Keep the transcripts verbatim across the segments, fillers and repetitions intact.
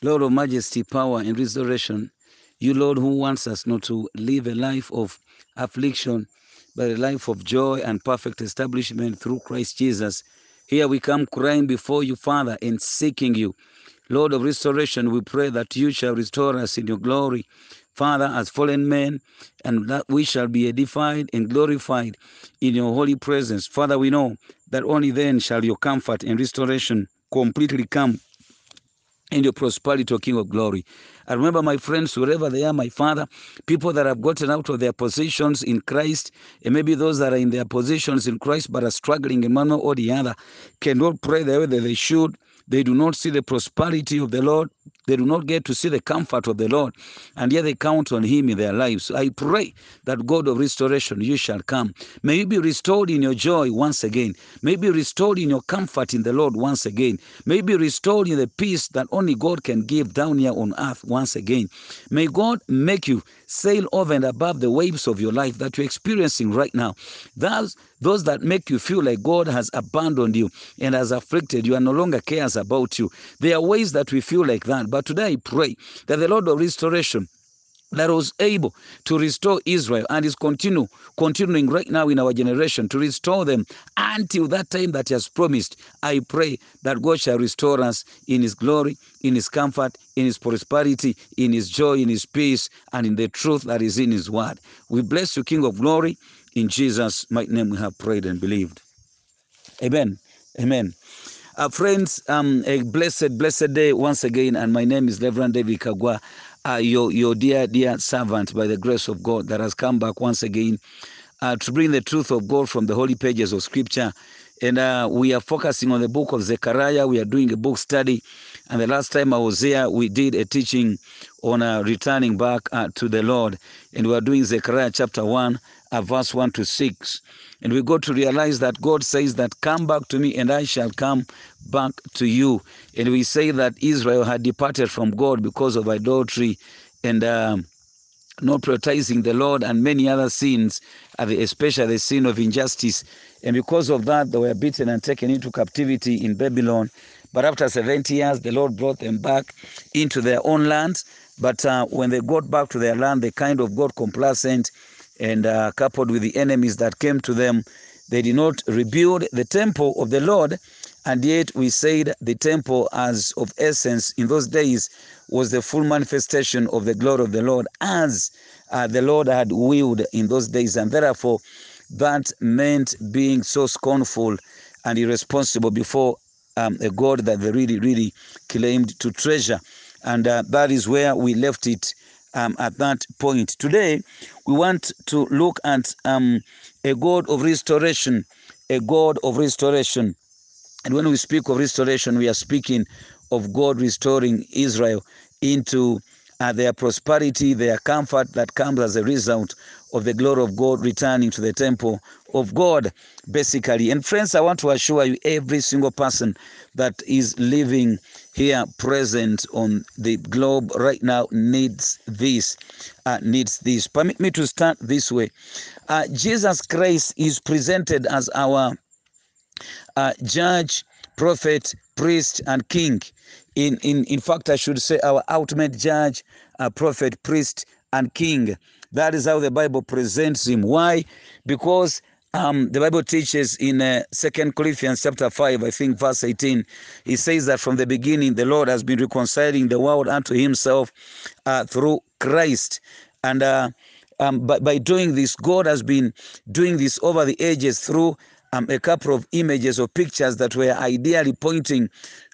Lord of majesty, power, and restoration, you, Lord, who wants us not to live a life of affliction, but a life of joy and perfect establishment through Christ Jesus. Here we come crying before you, Father, and seeking you. Lord of restoration, we pray that you shall restore us in your glory, Father, as fallen men, and that we shall be edified and glorified in your holy presence. Father, we know that only then shall your comfort and restoration completely come, and your prosperity, O King of glory. I remember my friends, wherever they are, my Father, people that have gotten out of their positions in Christ, and maybe those that are in their positions in Christ but are struggling in one or the other, cannot pray the way that they should. They do not see the prosperity of the Lord. They do not get to see the comfort of the Lord. And yet they count on him in their lives. So I pray that God of restoration, you shall come. May you be restored in your joy once again. May you be restored in your comfort in the Lord once again. May you be restored in the peace that only God can give down here on earth once again. May God make you sail over and above the waves of your life that you're experiencing right now. Those, those that make you feel like God has abandoned you and has afflicted you and no longer cares about you. There are ways that we feel like that. But today I pray that the Lord of restoration that was able to restore Israel and is continue, continuing right now in our generation to restore them until that time that he has promised. I pray that God shall restore us in his glory, in his comfort, in his prosperity, in his joy, in his peace, and in the truth that is in his word. We bless you, King of glory. In Jesus' mighty name we have prayed and believed. Amen. Amen. Uh, friends, um, a blessed, blessed day once again, and my name is Reverend David Kagwa, uh, your, your dear, dear servant by the grace of God that has come back once again uh, to bring the truth of God from the holy pages of Scripture. And uh, we are focusing on the book of Zechariah. We are doing a book study. And the last time I was here, we did a teaching on uh, returning back uh, to the Lord. And we are doing Zechariah chapter one, uh, verse one to six. And we got to realize that God says that, come back to me and I shall come back to you. And we say that Israel had departed from God because of idolatry and um, not prioritizing the Lord and many other sins, especially the sin of injustice. And because of that, they were beaten and taken into captivity in Babylon. But after seventy years, the Lord brought them back into their own land. But uh, when they got back to their land, they kind of got complacent. And uh, coupled with the enemies that came to them, they did not rebuild the temple of the Lord. And yet we said the temple, as of essence in those days, was the full manifestation of the glory of the Lord, as uh, the Lord had willed in those days. And therefore, that meant being so scornful and irresponsible before um, a God that they really, really claimed to treasure. And uh, that is where we left it. Um, at that point. Today, we want to look at um, a God of restoration, a God of restoration. And when we speak of restoration, we are speaking of God restoring Israel into uh, their prosperity, their comfort that comes as a result of the glory of God returning to the temple of God, basically. And friends, I want to assure you, every single person that is living here present on the globe right now needs this, uh, needs this. Permit me to start this way. Uh, Jesus Christ is presented as our uh, judge, prophet, priest, and king. In, in, in fact, I should say our ultimate judge, uh, prophet, priest, and king. That is how the Bible presents him. Why? Because um, the Bible teaches in uh, Second Corinthians chapter five, I think verse eighteen, it says that from the beginning the Lord has been reconciling the world unto himself uh, through Christ. And uh, um, by, by doing this, God has been doing this over the ages through um, a couple of images or pictures that were ideally pointing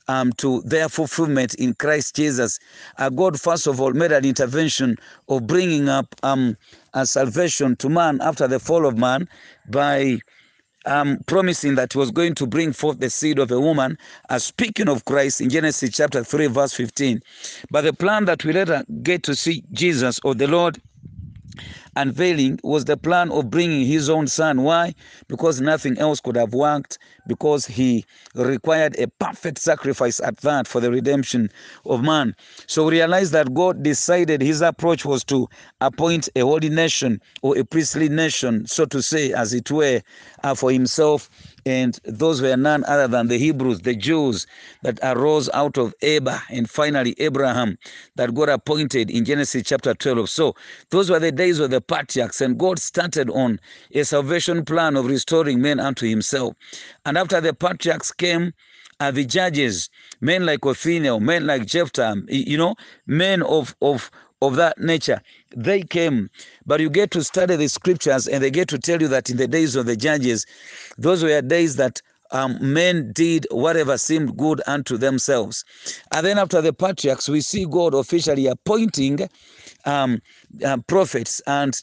Um, to their fulfillment in Christ Jesus. Uh, God, first of all, made an intervention of bringing up um, a salvation to man after the fall of man by um, promising that he was going to bring forth the seed of a woman, uh, speaking of Christ in Genesis chapter three, verse fifteen. But the plan that we later get to see Jesus or the Lord unveiling was the plan of bringing his own son. Why? Because nothing else could have worked, because he required a perfect sacrifice at that for the redemption of man. So we realize that God decided his approach was to appoint a holy nation or a priestly nation, so to say, as it were, uh, for himself and those were none other than the Hebrews, the Jews that arose out of Eber, and finally Abraham that God appointed in Genesis chapter twelve. So those were the days of the patriarchs, and God started on a salvation plan of restoring men unto himself. And after the patriarchs came are the judges, men like Othiniel, men like Jephthah, you know, men of of of that nature. They came, but you get to study the scriptures, and they get to tell you that in the days of the judges, those were days that um, men did whatever seemed good unto themselves. And then after the patriarchs, we see God officially appointing um, uh, prophets and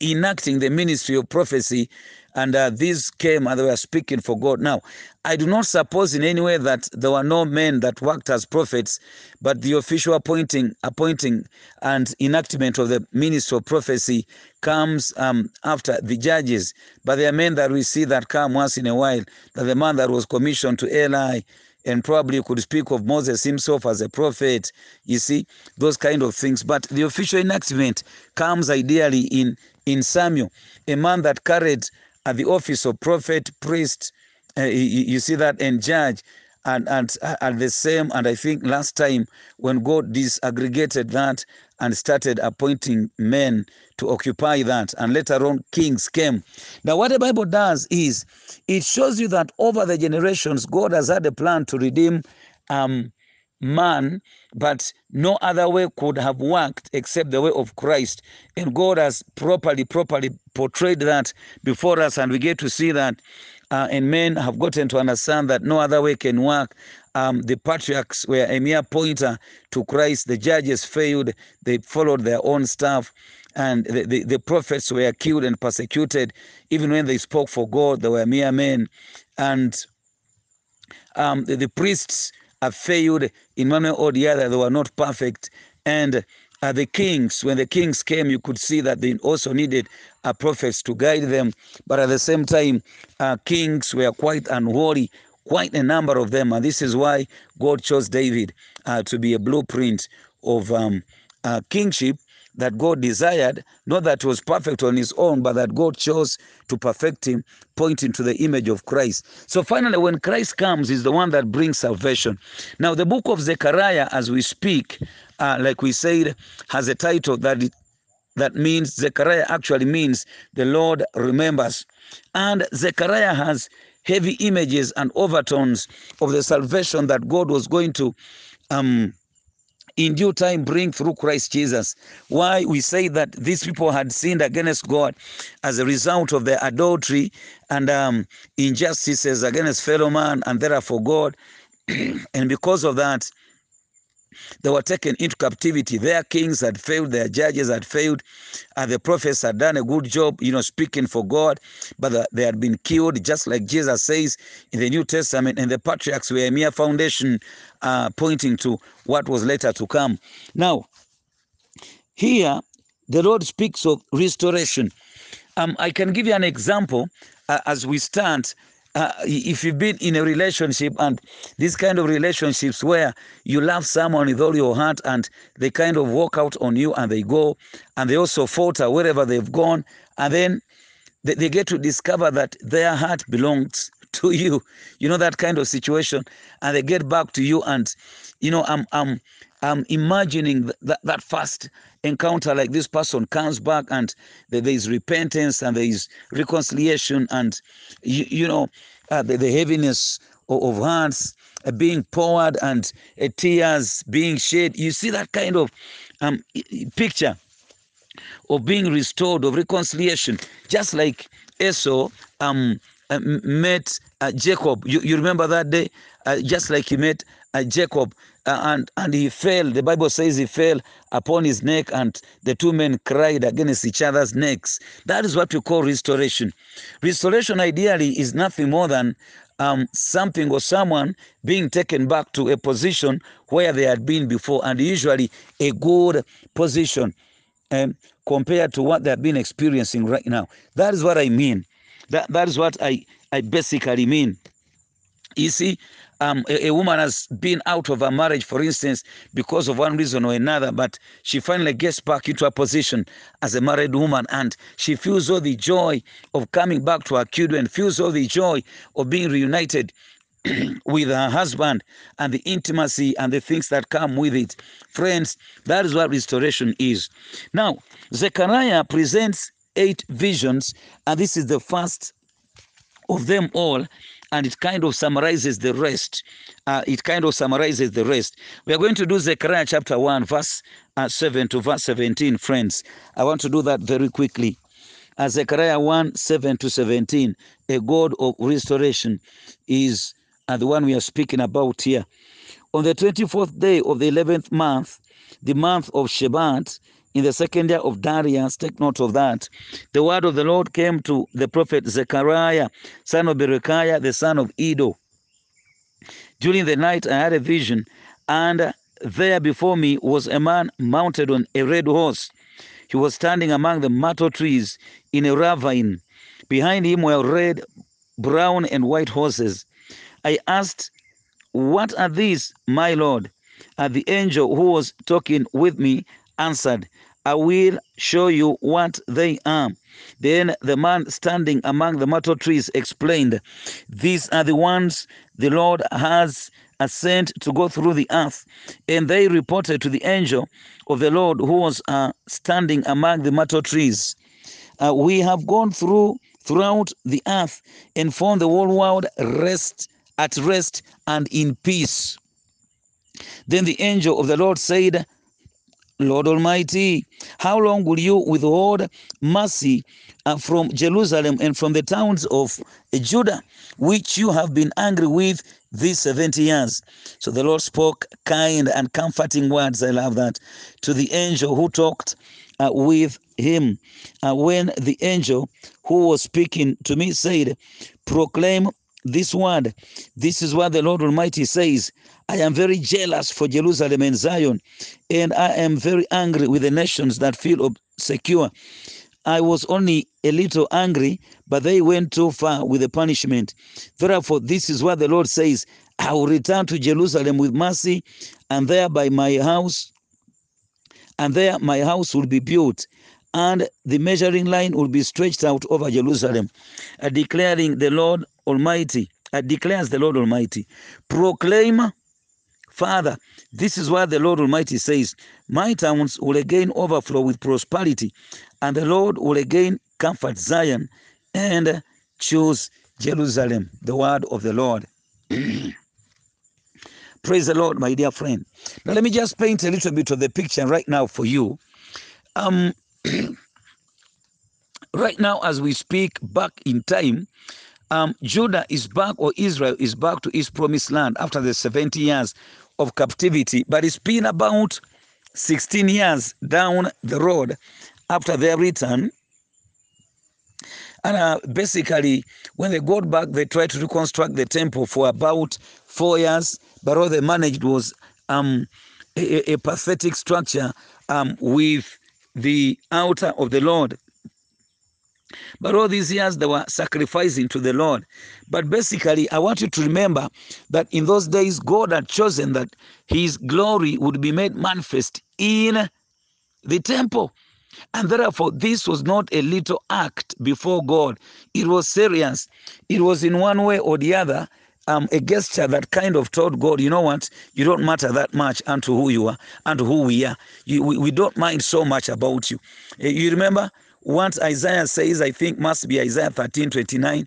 enacting the ministry of prophecy. And uh, these came and they were speaking for God. Now, I do not suppose in any way that there were no men that worked as prophets, but the official appointing, appointing and enactment of the ministry of prophecy comes um, after the judges. But there are men that we see that come once in a while, that the man that was commissioned to Eli, and probably you could speak of Moses himself as a prophet, you see, those kind of things. But the official enactment comes ideally in, in Samuel, a man that carried at the office of prophet, priest, uh, you, you see that, and judge, and, and, and the same, and I think last time when God disaggregated that and started appointing men to occupy that, and later on kings came. Now what the Bible does is, it shows you that over the generations, God has had a plan to redeem um, man, but no other way could have worked except the way of Christ. And God has properly, properly portrayed that before us, and we get to see that. Uh, and men have gotten to understand that no other way can work. Um, the patriarchs were a mere pointer to Christ. The judges failed. They followed their own stuff. And the, the, the prophets were killed and persecuted. Even when they spoke for God, they were mere men. And um, the, the priests have failed in one way or the other. They were not perfect. And uh, the kings, when the kings came, you could see that they also needed uh, prophets to guide them. But at the same time, uh, kings were quite unholy, quite a number of them. And this is why God chose David uh, to be a blueprint of um, uh, kingship that God desired, not that was perfect on his own, but that God chose to perfect him, pointing to the image of Christ. So finally, when Christ comes, he's the one that brings salvation. Now, the book of Zechariah, as we speak, uh, like we said, has a title that it, that means, Zechariah actually means, the Lord remembers. And Zechariah has heavy images and overtones of the salvation that God was going to um. in due time bring through Christ Jesus. Why we say that these people had sinned against God as a result of their adultery and um, injustices against fellow man, and therefore God. And because of that, they were taken into captivity. Their kings had failed, their judges had failed, and the prophets had done a good job, you know, speaking for God, but they had been killed, just like Jesus says in the New Testament, and the patriarchs were a mere foundation uh, pointing to what was later to come. Now, here, the Lord speaks of restoration. Um, I can give you an example uh, as we stand. Uh, if you've been in a relationship, and these kind of relationships where you love someone with all your heart and they kind of walk out on you and they go, and they also falter wherever they've gone, and then they, they get to discover that their heart belongs to you, you know, that kind of situation, and they get back to you. And, you know, I'm, I'm, I'm imagining that, that, that first encounter, like this person comes back and there is repentance and there is reconciliation, and, you, you know, uh, the, the heaviness of, of hearts being poured and uh, tears being shed. You see that kind of um, picture of being restored, of reconciliation, just like Esau um, uh, met uh, Jacob. You, you remember that day? Uh, just like he met uh, Jacob. Uh, and and he fell. The Bible says he fell upon his neck, and the two men cried against each other's necks. That is what we call restoration. Restoration ideally is nothing more than um, something or someone being taken back to a position where they had been before, and usually a good position um, compared to what they have been experiencing right now. That is what I mean. That, that is what I, I basically mean. You see, um, a, a woman has been out of her marriage, for instance, because of one reason or another, but she finally gets back into her position as a married woman, and she feels all the joy of coming back to her children, feels all the joy of being reunited with her husband, and the intimacy and the things that come with it. Friends, that is what restoration is. Now, Zechariah presents eight visions, and this is the first of them all, and it kind of summarizes the rest. Uh, it kind of summarizes the rest. We are going to do Zechariah chapter one, verse uh, seven to verse seventeen, friends. I want to do that very quickly. Uh, Zechariah one, seven to seventeen, a God of restoration is uh, the one we are speaking about here. On the twenty-fourth day of the eleventh month, the month of Shebat, in the second year of Darius, take note of that, the word of the Lord came to the prophet Zechariah, son of Berechiah, the son of Edo. During the night I had a vision, and there before me was a man mounted on a red horse. He was standing among the myrtle trees in a ravine. Behind him were red, brown, and white horses. I asked, "What are these, my Lord?" And the angel who was talking with me answered, "I will show you what they are." Then the man standing among the myrtle trees explained, "These are the ones the Lord has sent to go through the earth." And they reported to the angel of the Lord who was uh, standing among the myrtle trees, uh, "We have gone through throughout the earth and found the whole world rest at rest and in peace." Then the angel of the Lord said, "Lord Almighty, how long will you withhold mercy from Jerusalem and from the towns of Judah, which you have been angry with these seventy years?" So the Lord spoke kind and comforting words, I love that, to the angel who talked uh, with him. Uh, when the angel who was speaking to me said, "Proclaim this word, this is what the Lord Almighty says, I am very jealous for Jerusalem and Zion, and I am very angry with the nations that feel secure. I was only a little angry, but they went too far with the punishment. Therefore, this is what the Lord says, I will return to Jerusalem with mercy, and there by my house, and there my house will be built, and the measuring line will be stretched out over Jerusalem, declaring the Lord Almighty, uh, declares the Lord Almighty. Proclaim, Father, this is what the Lord Almighty says, my towns will again overflow with prosperity, and the Lord will again comfort Zion and choose Jerusalem." The word of the Lord. Praise the Lord, my dear friend. Now let me just paint a little bit of the picture right now for you. Um, right now as we speak back in time, Um, Judah is back, or Israel is back to its promised land after the seventy years of captivity, but it's been about sixteen years down the road after their return. And uh, basically, when they got back, they tried to reconstruct the temple for about four years, but all they managed was um, a, a pathetic structure um, with the altar of the Lord. But all these years they were sacrificing to the Lord. But basically, I want you to remember that in those days, God had chosen that his glory would be made manifest in the temple. And therefore, this was not a little act before God. It was serious. It was in one way or the other um, a gesture that kind of told God, you know what, you don't matter that much unto who you are, unto who we are. You, we, we don't mind so much about you. You remember? What Isaiah says, I think must be Isaiah thirteen twenty-nine,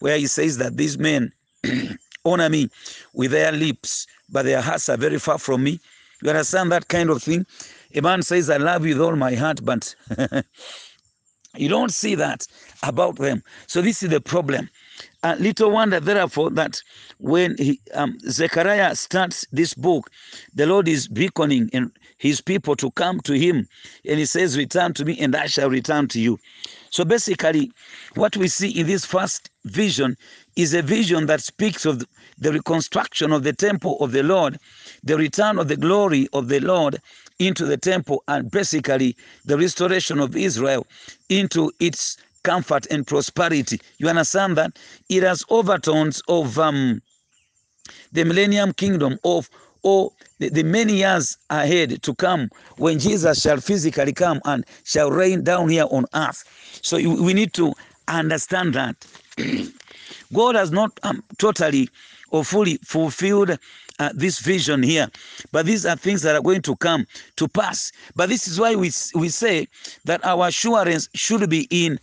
where he says that these men honor me with their lips, but their hearts are very far from me. You understand that kind of thing? A man says, I love you with all my heart, but you don't see that about them. So this is the problem. Uh, little wonder, therefore, that when he, um, Zechariah starts this book, the Lord is beckoning and his people to come to him. And he says, return to me and I shall return to you. So basically, what we see in this first vision is a vision that speaks of the reconstruction of the temple of the Lord, the return of the glory of the Lord into the temple, and basically the restoration of Israel into its comfort and prosperity. You understand that? It has overtones of um, the millennium kingdom of or the, the many years ahead to come when Jesus shall physically come and shall reign down here on earth. So we need to understand that God has not um, totally or fully fulfilled uh, this vision here, but these are things that are going to come to pass. But this is why we we say that our assurance should be in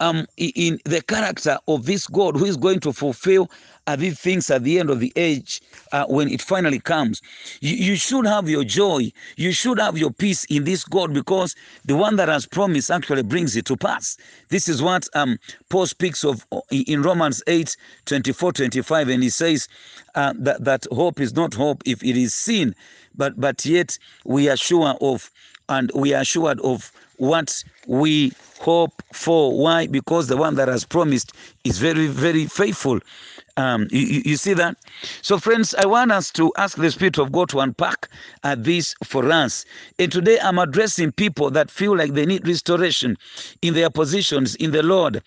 um in the character of this God who is going to fulfill uh, these things at the end of the age uh, when it finally comes. You, you should have your joy. You should have your peace in this God, because the one that has promised actually brings it to pass. This is what um Paul speaks of in Romans eight, twenty-four, twenty-five, and he says uh, that, that hope is not hope if it is seen, but, but yet we are sure of and we are assured of what we hope for. Why? Because the one that has promised is very, very faithful. Um, you, you see that? So friends, I want us to ask the Spirit of God to unpack uh, this for us. And today I'm addressing people that feel like they need restoration in their positions in the Lord.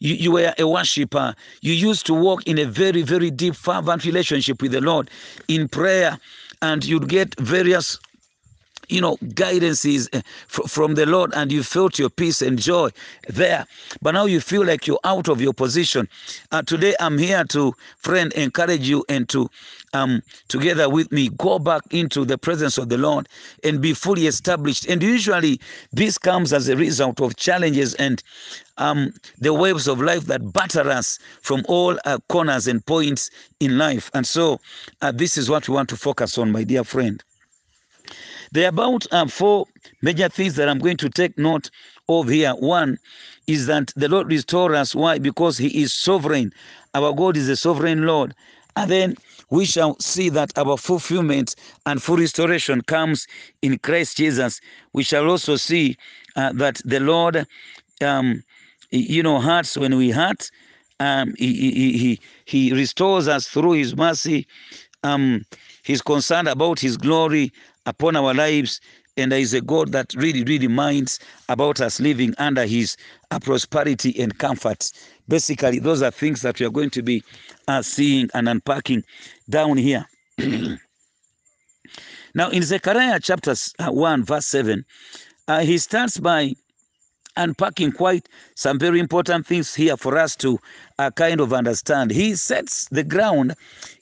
You, you were a worshiper. You used to walk in a very, very deep, fervent relationship with the Lord in prayer, and you'd get various you know, guidances from the Lord, and you felt your peace and joy there. But now you feel like you're out of your position. Uh, today I'm here to, friend, encourage you and to, um, together with me, go back into the presence of the Lord and be fully established. And usually this comes as a result of challenges and um, the waves of life that batter us from all uh, corners and points in life. And so uh, this is what we want to focus on, my dear friend. There are about uh, four major things that I'm going to take note of here. One is that the Lord restores us. Why? Because he is sovereign. Our God is a sovereign Lord. And then we shall see that our fulfillment and full restoration comes in Christ Jesus. We shall also see uh, that the Lord, um, you know, hurts when we hurt. Um, he, he, he, he restores us through his mercy. Um, he's concerned about his glory upon our lives, and there is a God that really, really minds about us living under his uh, prosperity and comfort. Basically, those are things that we are going to be uh, seeing and unpacking down here. Now, in Zechariah chapter one, verse seven, uh, he starts by unpacking quite some very important things here for us to uh, kind of understand. He sets the ground,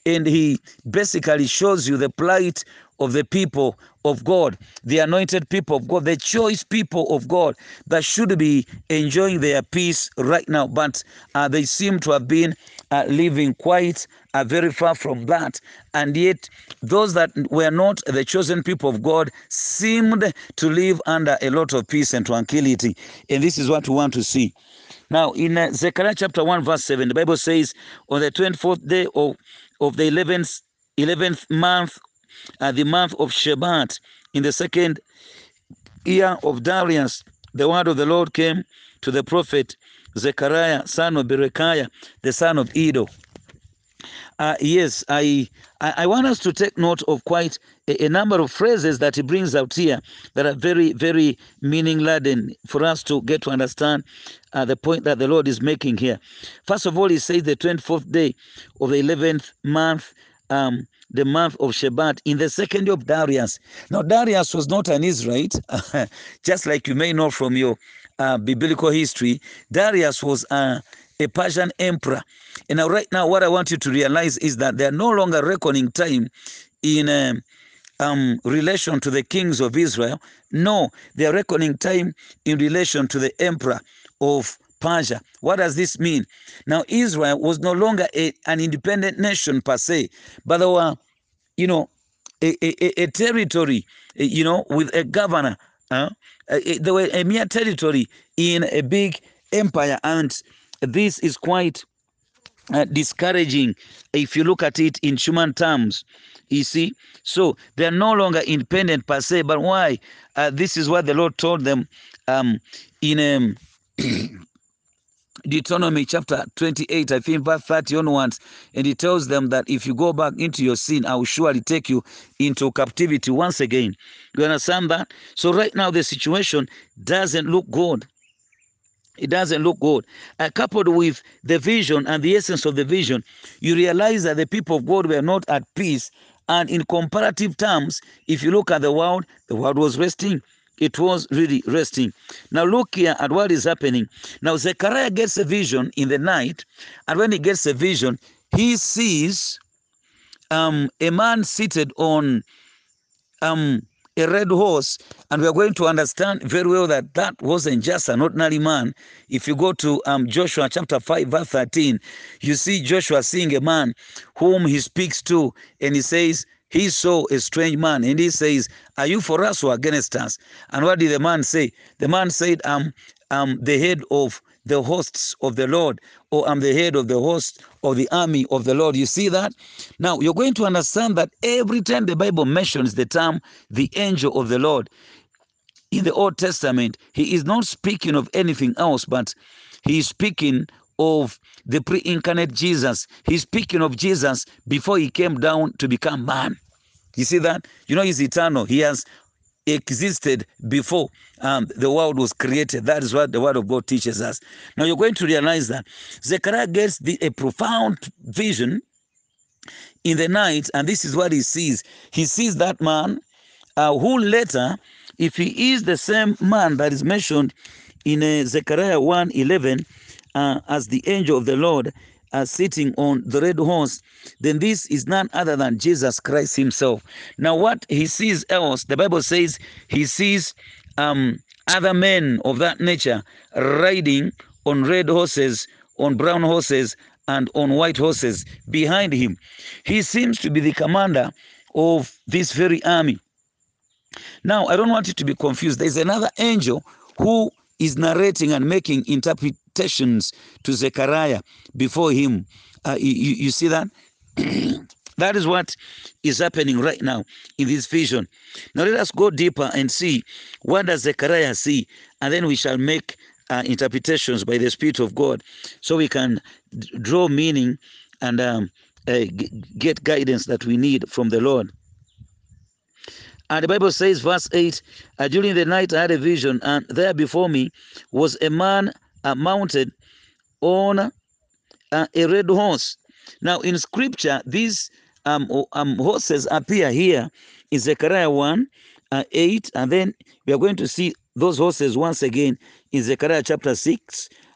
and he basically shows you the plight of the people of God, the anointed people of God, the choice people of God that should be enjoying their peace right now. But uh, they seem to have been uh, living quite uh, very far from that. And yet those that were not the chosen people of God seemed to live under a lot of peace and tranquility. And this is what we want to see. Now, in uh, Zechariah chapter one, verse seven, the Bible says, on the twenty-fourth day of, of the eleventh, eleventh month, at uh, the month of Shebat, in the second year of Darius, the word of the Lord came to the prophet Zechariah, son of Berechiah, the son of Edo. Uh, yes, I, I I want us to take note of quite a, a number of phrases that he brings out here that are very, very meaning-laden for us to get to understand uh, the point that the Lord is making here. First of all, he says the twenty-fourth day of the eleventh month, um, the month of Shebat, in the second year of Darius. Now, Darius was not an Israelite, just like you may know from your uh, biblical history. Darius was uh, a Persian emperor. And now, right now, what I want you to realize is that they are no longer reckoning time in um, um, relation to the kings of Israel. No, they are reckoning time in relation to the emperor of Persia. What does this mean? Now, Israel was no longer a, an independent nation per se, but there were, you know, a, a, a territory, you know, with a governor. Huh? They were a mere territory in a big empire, and this is quite uh, discouraging if you look at it in human terms. You see, so they are no longer independent per se, but why? Uh, this is what the Lord told them um, in um, Deuteronomy chapter twenty-eight, I think, verse thirty onwards, and he tells them that if you go back into your sin, I will surely take you into captivity once again. You understand that? So right now the situation doesn't look good. It doesn't look good. Uh, coupled with the vision and the essence of the vision, you realize that the people of God were not at peace. And in comparative terms, if you look at the world, the world was resting. It was really resting. Now look here at what is happening. Now Zechariah gets a vision in the night, and when he gets a vision, he sees um, a man seated on um, a red horse, and we are going to understand very well that that wasn't just an ordinary man. If you go to um, Joshua chapter five, verse thirteen, you see Joshua seeing a man whom he speaks to, and he says, he saw a strange man, and he says, are you for us or against us? And what did the man say? The man said, I'm, I'm the head of the hosts of the Lord, or I'm the head of the host of the army of the Lord. You see that? Now, you're going to understand that every time the Bible mentions the term the angel of the Lord, in the Old Testament, he is not speaking of anything else, but he is speaking of the pre-incarnate Jesus. He's speaking of Jesus before he came down to become man. You see that? You know, he's eternal. He has existed before um, the world was created. That is what the word of God teaches us. Now you're going to realize that Zechariah gets the, a profound vision in the night, and this is what he sees. He sees that man uh, who later, if he is the same man that is mentioned in uh, Zechariah one eleven, Uh, as the angel of the Lord uh, sitting on the red horse, then this is none other than Jesus Christ himself. Now what he sees else, the Bible says he sees um, other men of that nature riding on red horses, on brown horses, and on white horses behind him. He seems to be the commander of this very army. Now, I don't want you to be confused. There's another angel who is narrating and making interpretations to Zechariah before him. Uh, you, you see that? That is what is happening right now in this vision. Now let us go deeper and see what does Zechariah see, and then we shall make uh, interpretations by the Spirit of God so we can draw meaning and um, uh, get guidance that we need from the Lord. And the Bible says, verse eight, during the night I had a vision, and there before me was a man Uh, mounted on uh, a red horse. Now in scripture, these um, um, horses appear here in Zechariah one, uh, eight, and then we are going to see those horses once again in Zechariah chapter six,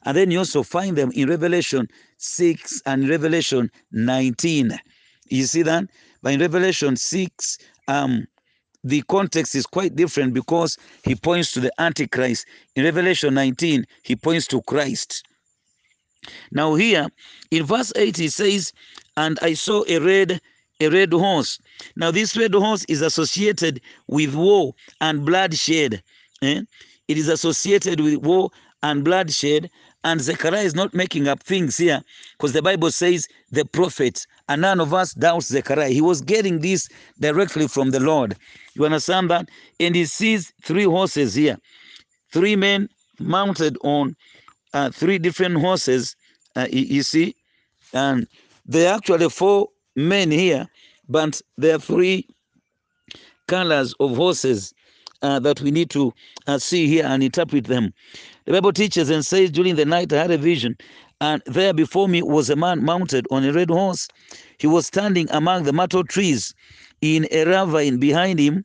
and then you also find them in Revelation six and Revelation nineteen. You see that? But in Revelation six, um, the context is quite different because he points to the Antichrist. In Revelation nineteen, he points to Christ. Now here, in verse eight, he says, and I saw a red, a red horse. Now this red horse is associated with war and bloodshed. Eh? It is associated with war and bloodshed. And Zechariah is not making up things here, because the Bible says the prophets, and none of us doubts Zechariah. He was getting this directly from the Lord. You understand that? And he sees three horses here, three men mounted on uh, three different horses, uh, you, you see, and they are actually four men here, but there are three colors of horses Uh, that we need to uh, see here and interpret them. The Bible teaches and says, during the night I had a vision, and there before me was a man mounted on a red horse. He was standing among the myrtle trees in a ravine. Behind him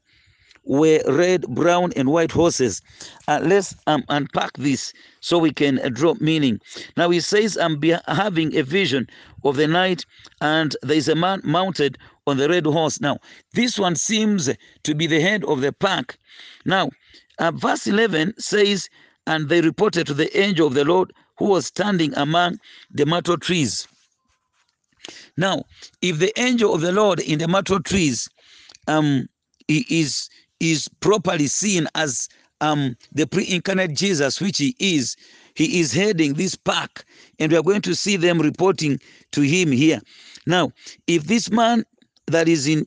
were red, brown, and white horses. Uh, let's um, unpack this so we can uh, draw meaning. Now he says, I'm be having a vision of the night, and there is a man mounted on the red horse. Now, this one seems to be the head of the pack. Now, uh, verse eleven says, and they reported to the angel of the Lord who was standing among the myrtle trees. Now, if the angel of the Lord in the myrtle trees um, is, is properly seen as um, the pre-incarnate Jesus, which he is, he is heading this pack, and we are going to see them reporting to him here. Now, if this man that is in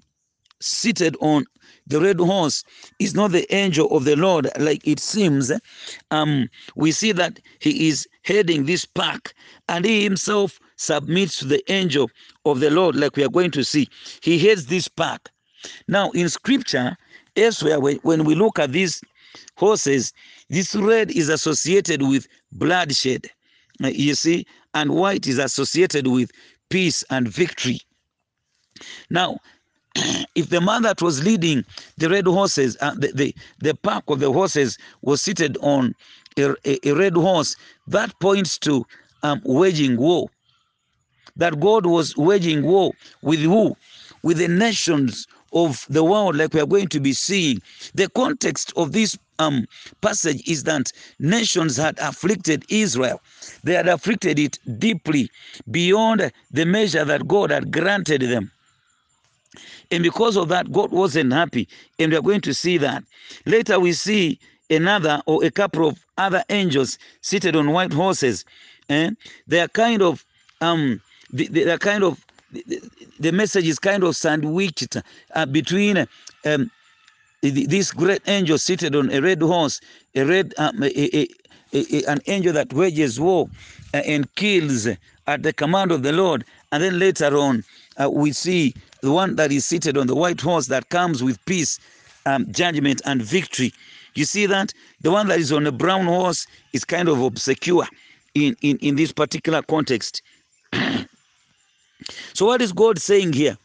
seated on the red horse is not the angel of the Lord, like it seems, um, we see that he is heading this pack, and he himself submits to the angel of the Lord, like we are going to see. He heads this pack. Now in scripture, elsewhere, when we look at this horses. This red is associated with bloodshed, you see, and white is associated with peace and victory. Now, if the man that was leading the red horses, uh, the, the, the pack of the horses was seated on a, a, a red horse, that points to um, waging war. That God was waging war with who? With the nations of the world, like we are going to be seeing. The context of this um, passage is that nations had afflicted Israel. They had afflicted it deeply beyond the measure that God had granted them. And because of that, God wasn't happy. And we are going to see that. Later we see another or a couple of other angels seated on white horses. Eh? They are kind of, um, they, they are kind of, the, the message is kind of sandwiched uh, between um, this great angel seated on a red horse, a red, um, a, a, a, an angel that wages war uh, and kills at the command of the Lord. And then later on, uh, we see the one that is seated on the white horse that comes with peace, um, judgment, and victory. You see that? The one that is on a brown horse is kind of obscure in, in, in this particular context. So what is God saying here?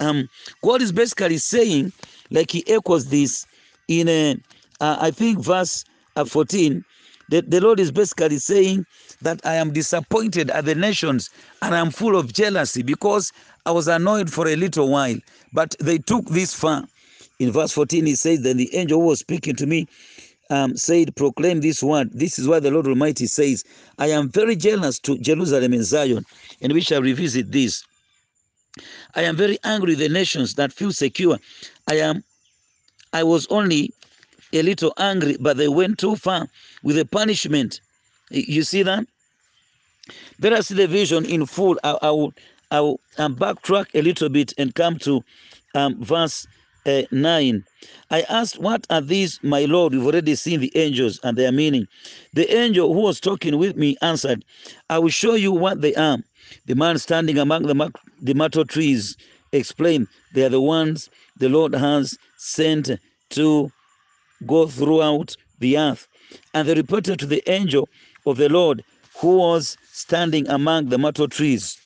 Um, God is basically saying, like he echoes this in, a, uh, I think, verse uh, fourteen, that the Lord is basically saying that I am disappointed at the nations and I'm full of jealousy because I was annoyed for a little while, but they took this far. In verse fourteen, he says, then the angel who was speaking to me um, said, proclaim this word. This is what the Lord Almighty says. I am very jealous to Jerusalem and Zion, and we shall revisit this. I am very angry with the nations that feel secure. I am, I was only a little angry, but they went too far with the punishment. You see that? Let us see the vision in full. I, I will, I will um, backtrack a little bit and come to um, verse uh, nine. I asked, what are these, my Lord? We've already seen the angels and their meaning. The angel who was talking with me answered, I will show you what they are. The man standing among the, the myrtle trees explained, they are the ones the Lord has sent to go throughout the earth. And they reported to the angel of the Lord who was standing among the myrtle trees.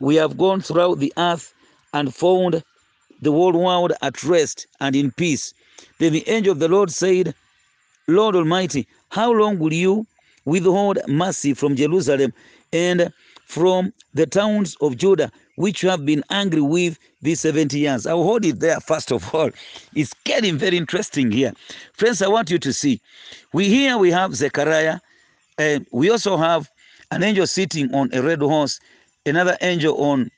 We have gone throughout the earth and found the whole world at rest and in peace. Then the angel of the Lord said, Lord Almighty, how long will you withhold mercy from Jerusalem and from the towns of Judah, which you have been angry with these seventy years? I'll hold it there first of all. It's getting very interesting here. Friends, I want you to see. We here we have Zechariah. Uh, we also have an angel sitting on a red horse, another angel on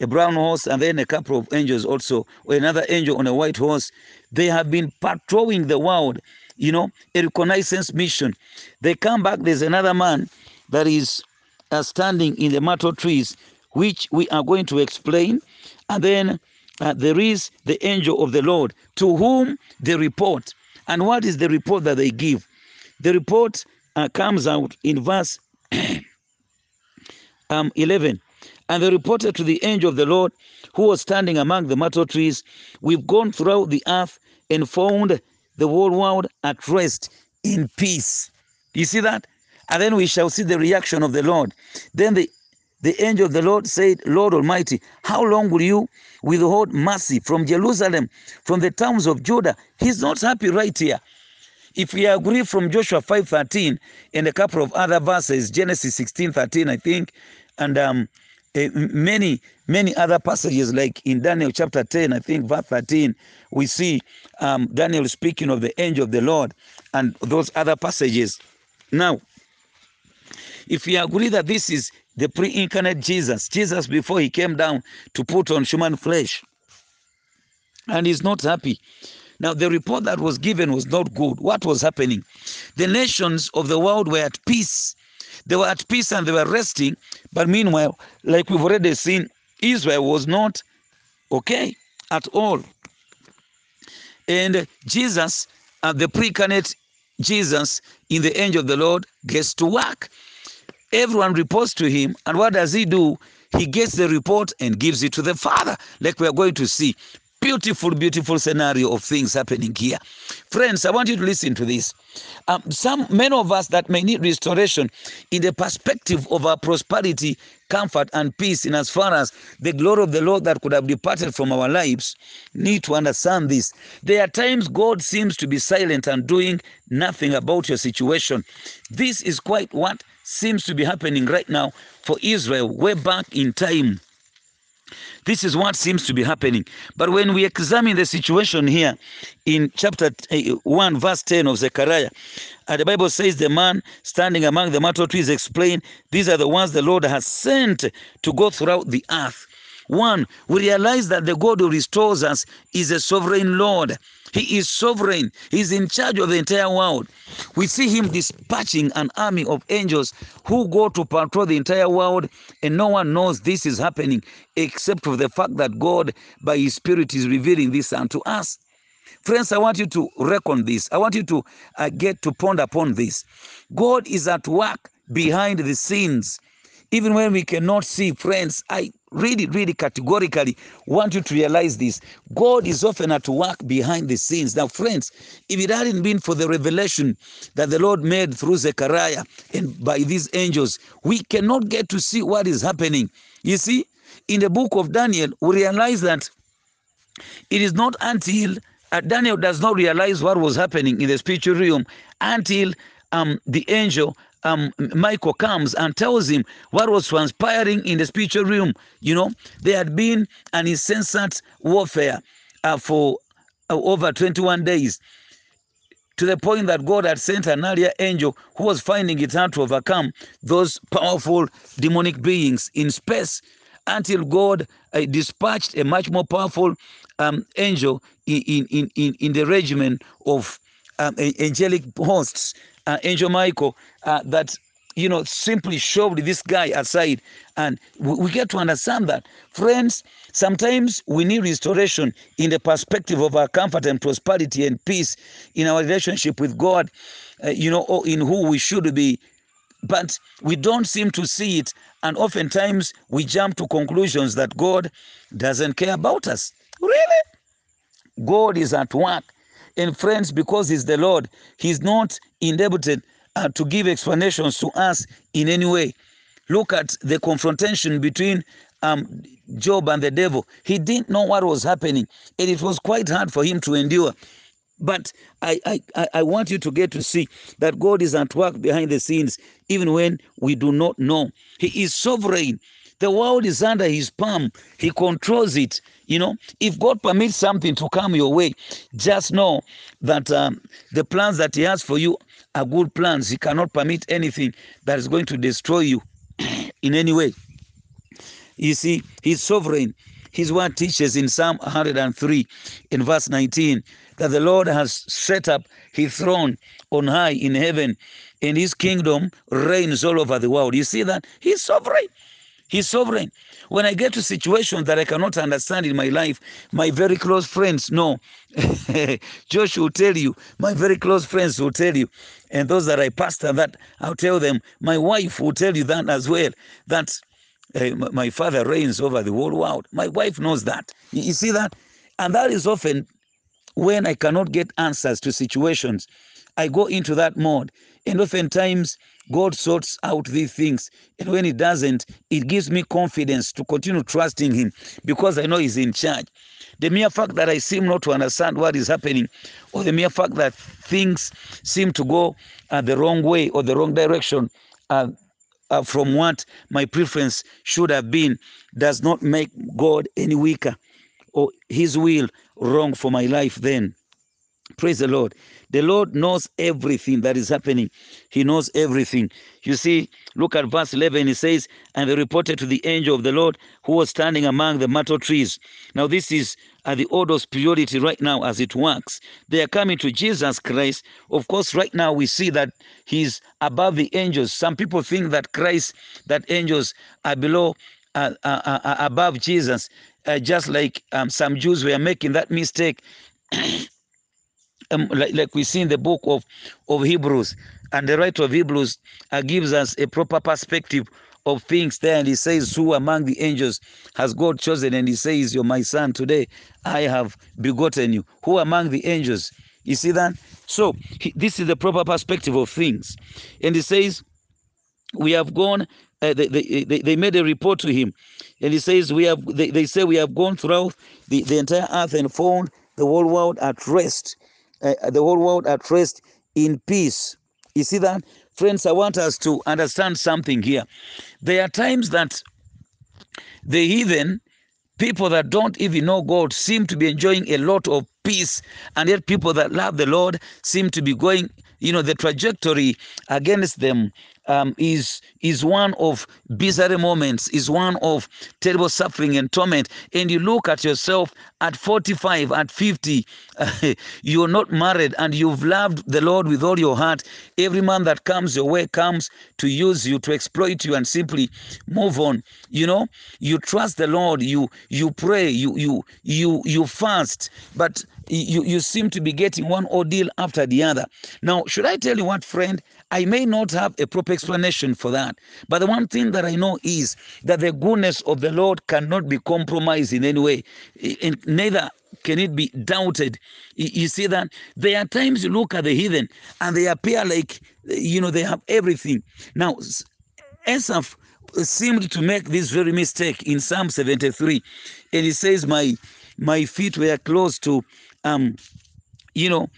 a brown horse, and then a couple of angels also, or another angel on a white horse. They have been patrolling the world, you know, a reconnaissance mission. They come back, there's another man that is uh, standing in the myrtle trees, which we are going to explain. And then uh, there is the angel of the Lord to whom they report. And what is the report that they give? The report uh, comes out in verse um, eleven. And they reported to the angel of the Lord who was standing among the myrtle trees, we've gone throughout the earth and found the whole world at rest in peace. You see that? And then we shall see the reaction of the Lord. Then the The angel of the Lord said, Lord Almighty, how long will you withhold mercy from Jerusalem, from the towns of Judah? He's not happy right here. If we agree from Joshua five thirteen and a couple of other verses, Genesis sixteen thirteen, I think, and um, uh, many, many other passages like in Daniel chapter ten, I think, verse thirteen, we see um, Daniel speaking of the angel of the Lord and those other passages. Now, if we agree that this is the pre-incarnate Jesus, Jesus before he came down to put on human flesh, and he's not happy. Now, the report that was given was not good. What was happening? The nations of the world were at peace. They were at peace and they were resting. But meanwhile, like we've already seen, Israel was not okay at all. And Jesus, uh, the pre-incarnate Jesus in the angel of the Lord, gets to work. Everyone reports to him, and what does he do? He gets the report and gives it to the Father, like we are going to see. Beautiful, beautiful scenario of things happening here. Friends, I want you to listen to this. Um, some many of us that may need restoration in the perspective of our prosperity, comfort, and peace, in as far as the glory of the Lord that could have departed from our lives, need to understand this. There are times God seems to be silent and doing nothing about your situation. This is quite what seems to be happening right now for Israel, way back in time. This is what seems to be happening. But when we examine the situation here in chapter one, verse ten of Zechariah, and the Bible says, the man standing among the myrtle trees explained, these are the ones the Lord has sent to go throughout the earth. One, we realize that the God who restores us is a sovereign Lord. He is sovereign. He is in charge of the entire world. We see him dispatching an army of angels who go to patrol the entire world, and no one knows this is happening except for the fact that God, by his Spirit, is revealing this unto us. Friends, I want you to reckon this. I want you to uh, get to ponder upon this. God is at work behind the scenes. Even when we cannot see, friends, I really, really categorically want you to realize this. God is often at work behind the scenes. Now, friends, if it hadn't been for the revelation that the Lord made through Zechariah and by these angels, we cannot get to see what is happening. You see, in the book of Daniel, we realize that it is not until uh, Daniel does not realize what was happening in the spiritual realm until um, the angel Um, Michael comes and tells him what was transpiring in the spiritual realm. You know, there had been an incessant warfare uh, for uh, over twenty-one days, to the point that God had sent an earlier angel who was finding it hard to overcome those powerful demonic beings in space, until God uh, dispatched a much more powerful um, angel in, in, in, in the regiment of um, angelic hosts, Uh, Angel Michael, uh, that, you know, simply shoved this guy aside. And we, we get to understand that, friends, sometimes we need restoration in the perspective of our comfort and prosperity and peace in our relationship with God, uh, you know, or in who we should be. But we don't seem to see it, and oftentimes we jump to conclusions that God doesn't care about us. Really? God is at work. And friends, because he's the Lord, he's not indebted uh, to give explanations to us in any way. Look at the confrontation between um, Job and the devil. He didn't know what was happening, and it was quite hard for him to endure. But I, I, I want you to get to see that God is at work behind the scenes, even when we do not know. He is sovereign. The world is under his palm. He controls it. You know, if God permits something to come your way, just know that um, the plans that he has for you are good plans. He cannot permit anything that is going to destroy you in any way. You see, he's sovereign. His word teaches in Psalm one hundred and three in verse nineteen that the Lord has set up his throne on high in heaven, and his kingdom reigns all over the world. You see that? He's sovereign. He's sovereign. When I get to situations that I cannot understand in my life, my very close friends know. Josh will tell you, my very close friends will tell you, and those that I pastor, that I'll tell them. My wife will tell you that as well, that uh, my father reigns over the whole world. My wife knows that. You see that? And that is often when I cannot get answers to situations. I go into that mode, and oftentimes God sorts out these things, and when he doesn't, it gives me confidence to continue trusting him, because I know he's in charge. The mere fact that I seem not to understand what is happening, or the mere fact that things seem to go uh, the wrong way or the wrong direction uh, uh, from what my preference should have been, does not make God any weaker or his will wrong for my life then. Praise the Lord. The Lord knows everything that is happening. He knows everything. You see, look at verse eleven. He says, and they reported to the angel of the Lord who was standing among the myrtle trees. Now, this is at the order of priority right now as it works. They are coming to Jesus Christ. Of course, right now we see that he's above the angels. Some people think that Christ, that angels are below, uh, uh, uh, above Jesus, uh, just like um, some Jews were making that mistake. Um, like, like we see in the book of, of Hebrews, and the writer of Hebrews uh, gives us a proper perspective of things there, and he says, who among the angels has God chosen? And he says, you're my son, today I have begotten you. Who among the angels? You see that? So he, this is the proper perspective of things. And he says, we have gone, uh, they, they, they, they made a report to him. And he says, we have, they, they say, we have gone throughout the, the entire earth and found the whole world at rest. Uh, the whole world at rest in peace. You see that? Friends, I want us to understand something here. There are times that the heathen, people that don't even know God, seem to be enjoying a lot of peace, and yet people that love the Lord seem to be going, you know, the trajectory against them um, is, is one of bizarre moments, is one of terrible suffering and torment. And you look at yourself at forty-five, at fifty, uh, you're not married, and you've loved the Lord with all your heart. Every man that comes your way comes to use you, to exploit you, and simply move on. You know, you trust the Lord, you you pray, you you you you fast, but you you seem to be getting one ordeal after the other. Now, should I tell you what, friend? I may not have a proper explanation for that, but the one thing that I know is that the goodness of the Lord cannot be compromised in any way, and neither can it be doubted. You see that? There are times you look at the heathen and they appear like, you know, they have everything. Now, Asaph seemed to make this very mistake in Psalm seventy-three, and he says, my my feet were close to, um, you know,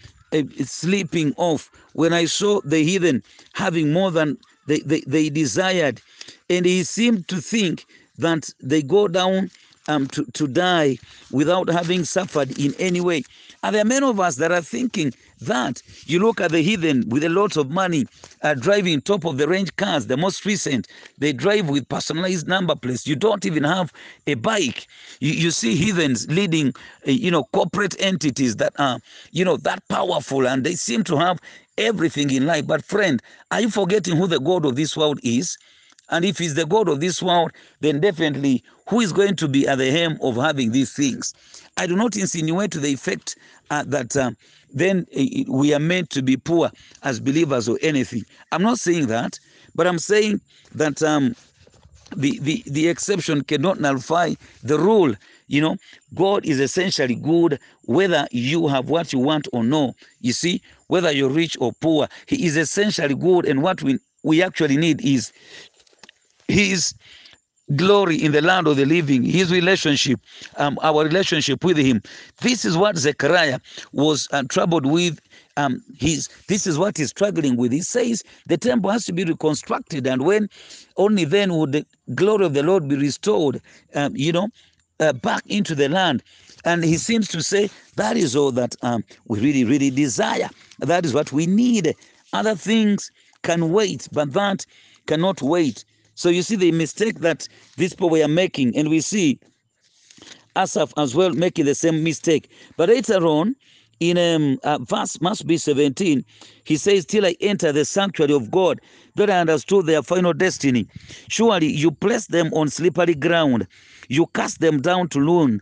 sleeping off when I saw the heathen having more than they, they, they desired. And he seemed to think that they go down um, to, to die without having suffered in any way. And there are many of us that are thinking that. You look at the heathen with a lot of money, uh, driving top of the range cars, the most recent. They drive with personalized number plates. You don't even have a bike. You, you see heathens leading, uh, you know, corporate entities that are, you know, that powerful, and they seem to have everything in life. But friend, are you forgetting who the God of this world is? And if he's the God of this world, then definitely who is going to be at the helm of having these things? I do not insinuate to the effect uh, that um, then uh, we are meant to be poor as believers or anything. I'm not saying that, but I'm saying that um, the, the, the exception cannot nullify the rule. You know, God is essentially good whether you have what you want or no. You see, whether you're rich or poor, he is essentially good, and what we, we actually need is his glory in the land of the living, his relationship, um, our relationship with him. This is what Zechariah was uh, troubled with. Um, he's, this is what he's struggling with. He says the temple has to be reconstructed, and when only then would the glory of the Lord be restored, um, you know, uh, back into the land. And he seems to say that is all that um, we really, really desire. That is what we need. Other things can wait, but that cannot wait. So you see the mistake that these people are making, and we see Asaph as well making the same mistake. But later on, in um, uh, verse must be seventeen, he says, till I enter the sanctuary of God, that I understood their final destiny. Surely you place them on slippery ground. You cast them down to ruin.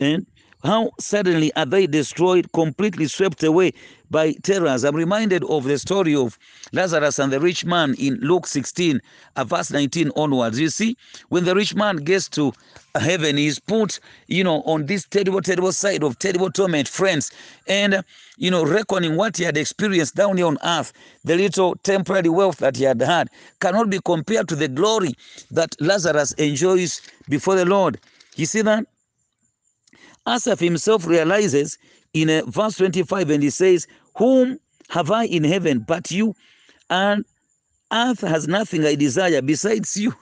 And how suddenly are they destroyed, completely swept away by terrors. I'm reminded of the story of Lazarus and the rich man in Luke sixteen, verse nineteen onwards. You see, when the rich man gets to heaven, he's put, you know, on this terrible, terrible side of terrible torment, friends. And, you know, reckoning what he had experienced down here on earth, the little temporary wealth that he had had cannot be compared to the glory that Lazarus enjoys before the Lord. You see that? Asaph himself realizes in uh, verse twenty-five, and he says, whom have I in heaven but you? And earth has nothing I desire besides you.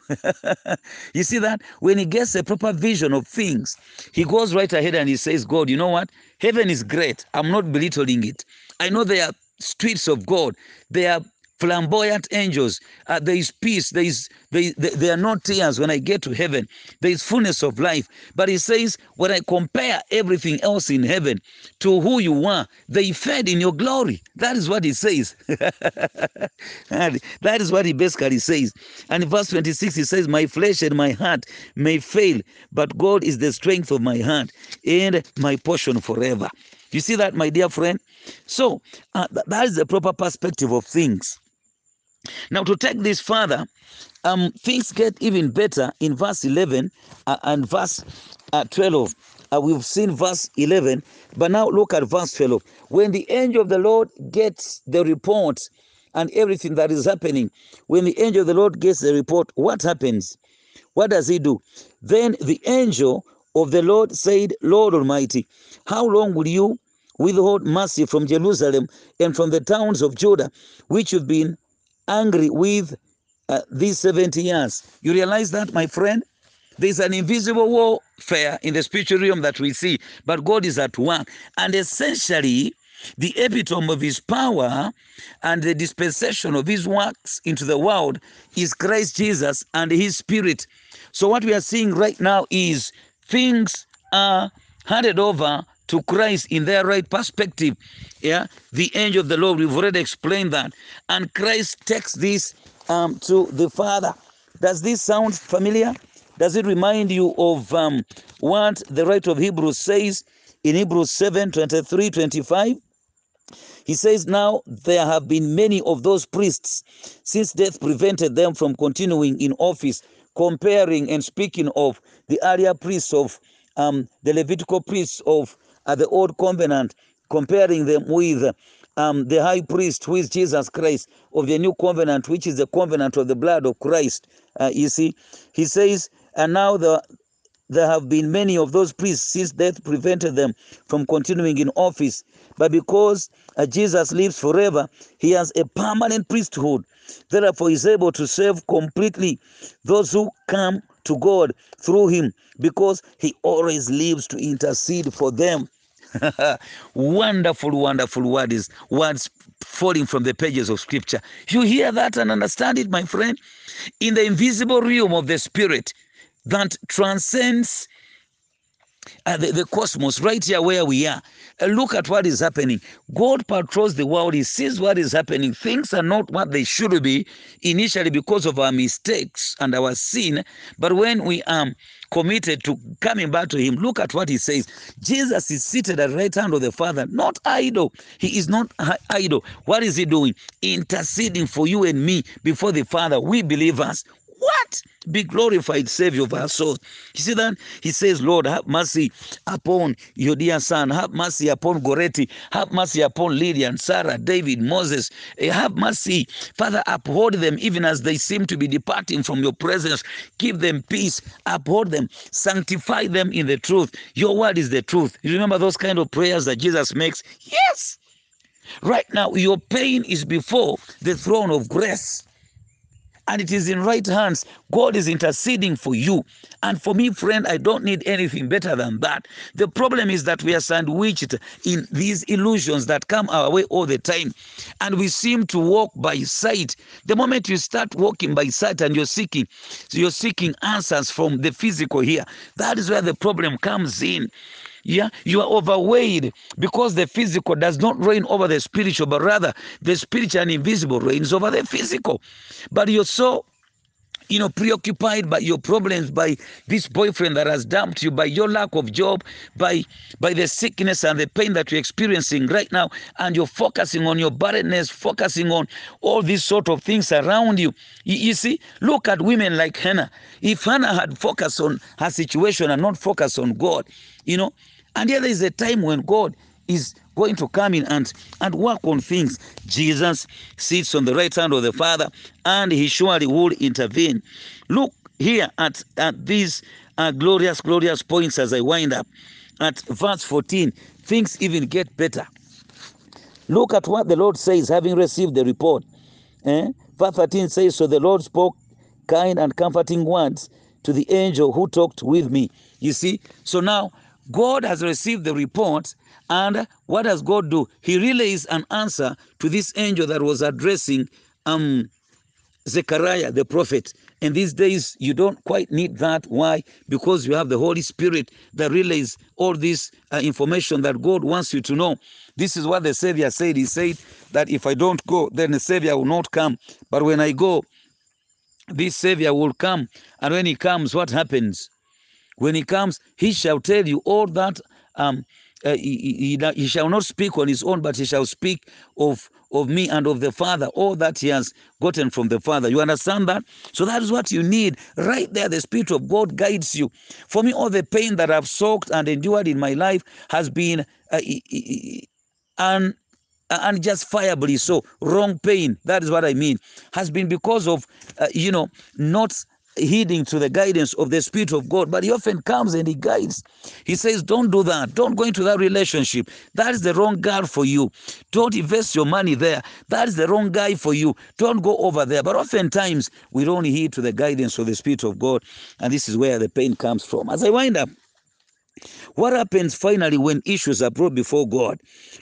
You see that? When he gets a proper vision of things, he goes right ahead and he says, God, you know what? Heaven is great. I'm not belittling it. I know there are streets of God. There are flamboyant angels. Uh, there is peace. There is there, there, there are no tears when I get to heaven. There is fullness of life. But he says, when I compare everything else in heaven to who you are, they fade in your glory. That is what he says. That is what he basically says. And in verse twenty-six, he says, my flesh and my heart may fail, but God is the strength of my heart and my portion forever. You see that, my dear friend? So uh, that is the proper perspective of things. Now, to take this further, um, things get even better in verse eleven uh, and verse uh, twelve. Uh, we've seen verse eleven, but now look at verse twelve. When the angel of the Lord gets the report and everything that is happening, when the angel of the Lord gets the report, what happens? What does he do? Then the angel of the Lord said, Lord Almighty, how long will you withhold mercy from Jerusalem and from the towns of Judah, which you've been angry with uh, these seventy years. You realize that, my friend? There's an invisible warfare in the spiritual realm that we see, but God is at work. And essentially, the epitome of his power and the dispensation of his works into the world is Christ Jesus and his spirit. So what we are seeing right now is things are handed over to Christ in their right perspective. Yeah, the angel of the Lord, we've already explained that. And Christ takes this um, to the Father. Does this sound familiar? Does it remind you of um, what the writer of Hebrews says in Hebrews seven, twenty-three, twenty-five? He says, now there have been many of those priests since death prevented them from continuing in office, comparing and speaking of the earlier priests of um, the Levitical priests of at the old covenant, comparing them with um, the high priest, who is Jesus Christ, of the new covenant, which is the covenant of the blood of Christ. Uh, you see, he says, and now the, there have been many of those priests since death prevented them from continuing in office. But because uh, Jesus lives forever, he has a permanent priesthood. Therefore, he is able to save completely those who come to God through him, because he always lives to intercede for them. Wonderful, wonderful word is words falling from the pages of scripture. You hear that and understand it, my friend? In the invisible realm of the spirit that transcends uh, the, the cosmos, right here where we are, uh, look at what is happening. God patrols the world. He sees what is happening. Things are not what they should be initially because of our mistakes and our sin, but when we are um, committed to coming back to him, look at what he says. Jesus is seated at the right hand of the Father, not idle. He is not idle. What is he doing? Interceding for you and me before the Father, we believers. What? Be glorified, Savior of our souls. You see that? He says, Lord, have mercy upon your dear son. Have mercy upon Goretti. Have mercy upon Lydia, Sarah, David, Moses. Have mercy. Father, uphold them even as they seem to be departing from your presence. Give them peace. Uphold them. Sanctify them in the truth. Your word is the truth. You remember those kind of prayers that Jesus makes? Yes. Right now, your pain is before the throne of grace. And it is in right hands. God is interceding for you. And for me, friend, I don't need anything better than that. The problem is that we are sandwiched in these illusions that come our way all the time. And we seem to walk by sight. The moment you start walking by sight and you're seeking, you're seeking answers from the physical here, that is where the problem comes in. Yeah, you are overweight because the physical does not reign over the spiritual, but rather the spiritual and invisible reigns over the physical. But you're so, you know, preoccupied by your problems, by this boyfriend that has dumped you, by your lack of job, by by the sickness and the pain that you're experiencing right now, and you're focusing on your barrenness, focusing on all these sort of things around you. you. You see, look at women like Hannah. If Hannah had focused on her situation and not focused on God, you know, and yet there is a time when God is going to come in and, and work on things. Jesus sits on the right hand of the Father, and he surely will intervene. Look here at, at these uh, glorious, glorious points as I wind up. At verse fourteen, things even get better. Look at what the Lord says, having received the report. Eh? Verse thirteen says, so the Lord spoke kind and comforting words to the angel who talked with me. You see, so now God has received the report, and what does God do? He relays an answer to this angel that was addressing um, Zechariah, the prophet. And these days, you don't quite need that. Why? Because you have the Holy Spirit that relays all this uh, information that God wants you to know. This is what the Savior said. He said that if I don't go, then the Savior will not come. But when I go, this Savior will come. And when he comes, what happens? When he comes, he shall tell you all that um, uh, he, he, he shall not speak on his own, but he shall speak of, of me and of the Father, all that he has gotten from the Father. You understand that? So that is what you need. Right there, the Spirit of God guides you. For me, all the pain that I've soaked and endured in my life has been uh, an unjustifiably so, wrong pain, that is what I mean, has been because of, uh, you know, not heeding to the guidance of the Spirit of God. But he often comes and he guides. He says, don't do that. Don't go into that relationship. That is the wrong girl for you. Don't invest your money there. That is the wrong guy for you. Don't go over there. But oftentimes, we don't heed to the guidance of the Spirit of God. And this is where the pain comes from. As I wind up, what happens finally when issues are brought before God?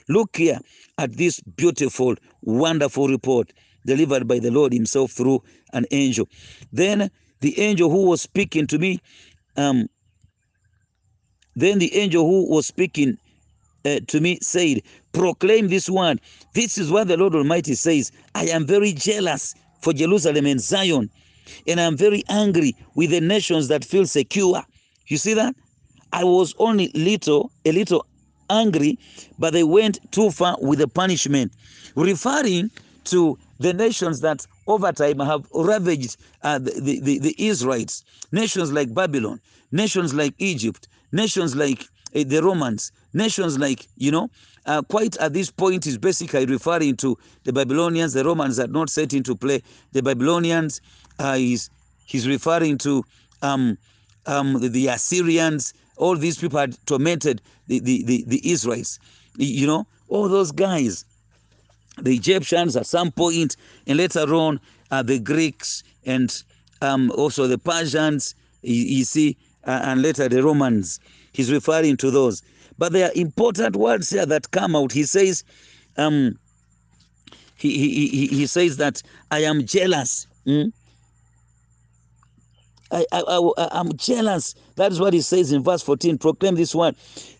Look here at this beautiful, wonderful report delivered by the Lord himself through an angel. Then the angel who was speaking to me, um, then the angel who was speaking uh, to me said, proclaim this word. This is what the Lord Almighty says. I am very jealous for Jerusalem and Zion, and I am very angry with the nations that feel secure. You see that? I was only little, a little angry, but they went too far with the punishment. Referring to the nations that over time have ravaged uh, the, the, the Israelites, nations like Babylon, nations like Egypt, nations like uh, the Romans, nations like, you know, uh, quite at this point is basically referring to the Babylonians. The Romans are not set into play. The Babylonians, uh, he's, he's referring to um, um, the, the Assyrians. All these people had tormented the, the, the, the Israelites, you know, all those guys, the Egyptians at some point, and later on uh, the Greeks and um, also the Persians, you, you see, uh, and later the Romans. He's referring to those. But there are important words here that come out. He says, um, he, he, he, he says that I am jealous. Hmm? I, I, I, I'm jealous. That is what he says in verse fourteen. Proclaim this one.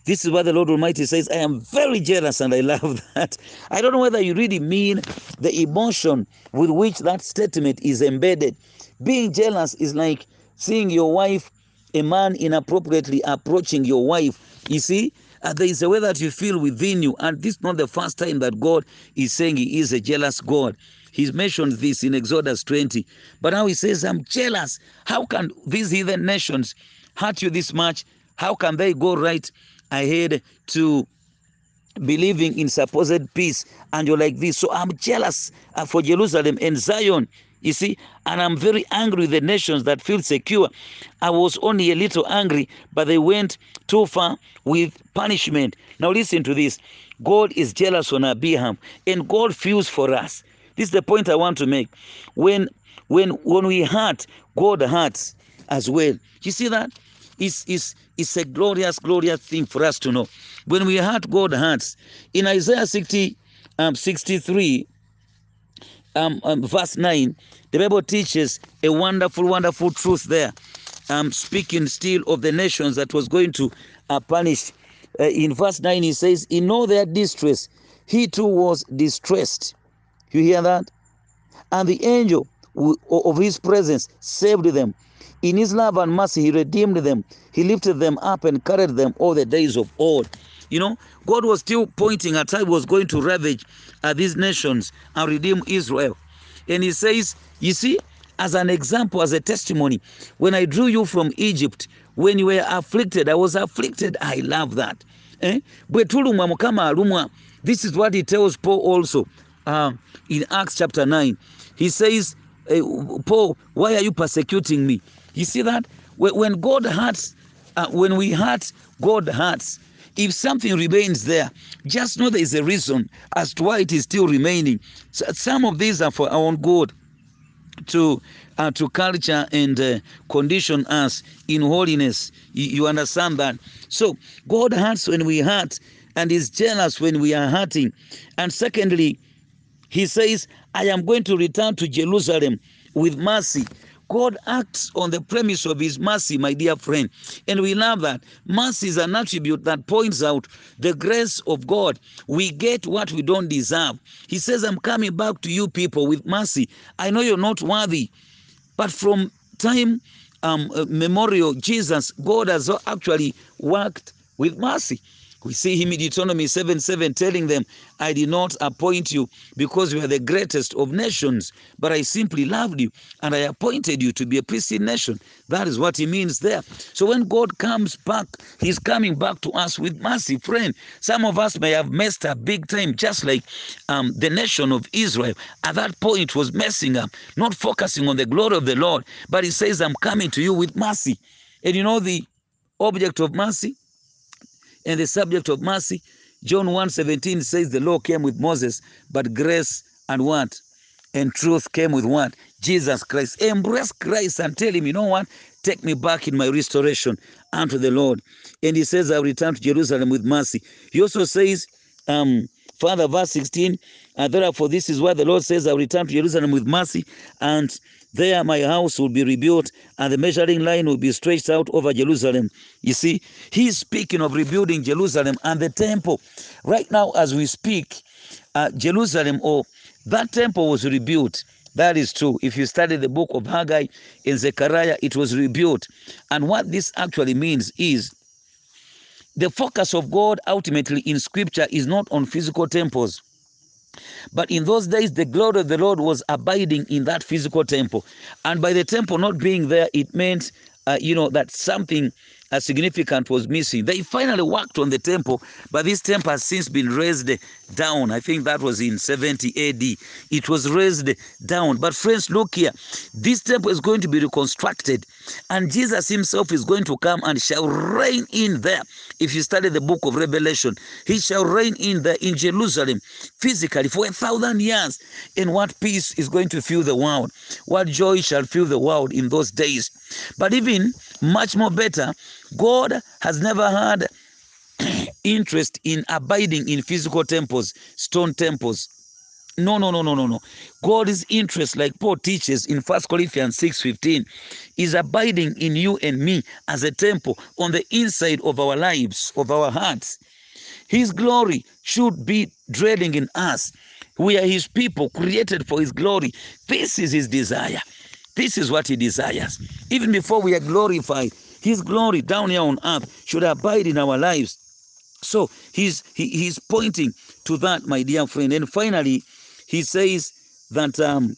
This is what the Lord Almighty says. I am very jealous, and I love that. I don't know whether you really mean the emotion with which that statement is embedded. Being jealous is like seeing your wife, a man inappropriately approaching your wife. You see, uh, there is a way that you feel within you. And this is not the first time that God is saying he is a jealous God. He's mentioned this in Exodus twenty. But now he says, I'm jealous. How can these heathen nations hurt you this much? How can they go right ahead to believing in supposed peace? And you're like this. So I'm jealous for Jerusalem and Zion, you see. And I'm very angry with the nations that feel secure. I was only a little angry, but they went too far with punishment. Now listen to this. God is jealous on our behalf, and God feels for us. This is the point I want to make. When when when we hurt, God hurts as well. You see that? It's, it's, it's a glorious, glorious thing for us to know. When we hurt, God hurts. In Isaiah sixty, um, sixty-three, um, um, verse nine, the Bible teaches a wonderful, wonderful truth there. Um, speaking still of the nations that was going to uh, punish. Uh, in verse nine, he says, in all their distress, he too was distressed. You hear that? And the angel of his presence saved them. In his love and mercy, he redeemed them. He lifted them up and carried them all the days of old. You know, God was still pointing at how he was going to ravage uh, these nations and redeem Israel. And he says, you see, as an example, as a testimony, when I drew you from Egypt, when you were afflicted, I was afflicted. I love that. Eh? This is what he tells Paul also. Uh, in Acts chapter nine, he says, hey, Paul, why are you persecuting me? You see that? When God hurts, uh, when we hurt, God hurts. If something remains there, just know there is a reason as to why it is still remaining. So some of these are for our own good, to uh, to culture and uh, condition us in holiness. You, you understand that? So God hurts when we hurt, and is jealous when we are hurting. And secondly, he says, I am going to return to Jerusalem with mercy. God acts on the premise of his mercy, my dear friend. And we love that. Mercy is an attribute that points out the grace of God. We get what we don't deserve. He says, I'm coming back to you people with mercy. I know you're not worthy, but from time um, memorial, Jesus, God has actually worked with mercy. We see him in Deuteronomy seven seven telling them, I did not appoint you because you are the greatest of nations, but I simply loved you and I appointed you to be a priestly nation. That is what he means there. So when God comes back, he's coming back to us with mercy. Friend, some of us may have messed up big time, just like um, the nation of Israel at that point was messing up, not focusing on the glory of the Lord. But he says, I'm coming to you with mercy. And you know the object of mercy and the subject of mercy. John one seventeen says the law came with Moses, but grace and what? And truth came with what? Jesus Christ. Embrace Christ and tell him, you know what? Take me back in my restoration unto the Lord. And he says, I'll return to Jerusalem with mercy. He also says, um, Father, verse sixteen, and therefore this is what the Lord says, I'll return to Jerusalem with mercy, and there my house will be rebuilt, and the measuring line will be stretched out over Jerusalem. You see, he's speaking of rebuilding Jerusalem and the temple. Right now, as we speak, uh, Jerusalem, or oh, that temple was rebuilt. That is true. If you study the book of Haggai in Zechariah, it was rebuilt. And what this actually means is, the focus of God ultimately in Scripture is not on physical temples. But in those days, the glory of the Lord was abiding in that physical temple. And by the temple not being there, it meant, uh, you know, that something uh, significant was missing. They finally worked on the temple, but this temple has since been raised down. I think that was in seventy A D. It was raised down. But friends, look here. This temple is going to be reconstructed, and Jesus himself is going to come and shall reign in there. If you study the book of Revelation, he shall reign in there in Jerusalem physically for a thousand years. And what peace is going to fill the world? What joy shall fill the world in those days? But even much more better, God has never had interest in abiding in physical temples, stone temples. No, no, no, no, no, no. God's interest, like Paul teaches in First Corinthians six fifteen, is abiding in you and me as a temple on the inside of our lives, of our hearts. His glory should be dwelling in us. We are his people, created for his glory. This is his desire. This is what he desires. Even before we are glorified, his glory down here on earth should abide in our lives. So he's he, he's pointing to that, my dear friend. And finally, he says that, um,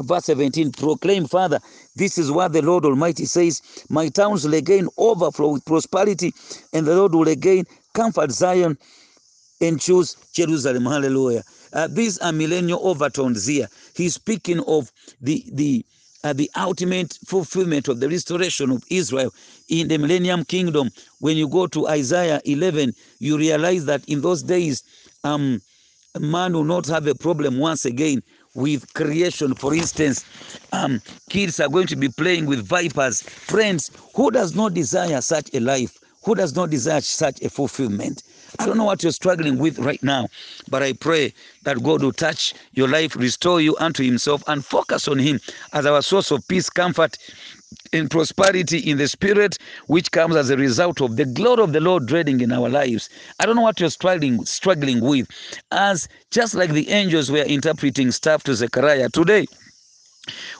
verse seventeen, proclaim, Father, this is what the Lord Almighty says, my towns will again overflow with prosperity, and the Lord will again comfort Zion and choose Jerusalem. Hallelujah. Uh, these are millennial overtones here. He's speaking of the the Uh, the ultimate fulfillment of the restoration of Israel in the millennium kingdom. When you go to Isaiah eleven, you realize that in those days, um, man will not have a problem once again with creation. For instance, um, kids are going to be playing with vipers. Friends, who does not desire such a life? Who does not desire such a fulfillment? I don't know what you're struggling with right now, but I pray that God will touch your life, restore you unto himself, and focus on him as our source of peace, comfort, and prosperity in the spirit, which comes as a result of the glory of the Lord dwelling in our lives. I don't know what you're struggling struggling with, as just like the angels were interpreting stuff to Zechariah today.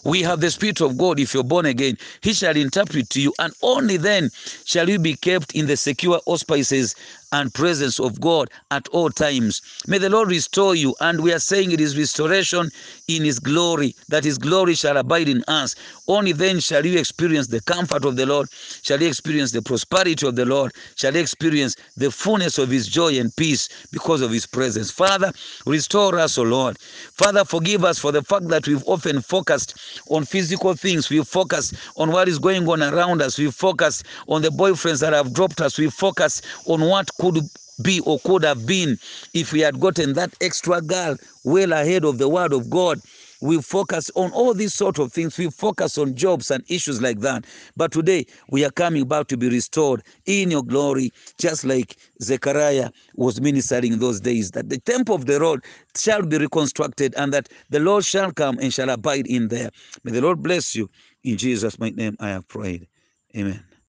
We have the Spirit of God. If you're born again, he shall interpret to you, and only then shall you be kept in the secure auspices and presence of God at all times. May the Lord restore you, and we are saying it is restoration in his glory, that his glory shall abide in us. Only then shall you experience the comfort of the Lord, shall you experience the prosperity of the Lord, shall you experience the fullness of his joy and peace because of his presence. Father, restore us, O Lord. Father, forgive us for the fact that we've often focused on physical things. We've focused on what is going on around us. We've focused on the boyfriends that have dropped us. We've focused on what could be or could have been if we had gotten that extra girl well ahead of the word of God. We focus on all these sort of things. We focus on jobs and issues like that. But today, we are coming back to be restored in your glory, just like Zechariah was ministering those days, that the temple of the Lord shall be reconstructed, and that the Lord shall come and shall abide in there. May the Lord bless you. In Jesus' mighty name I have prayed. Amen.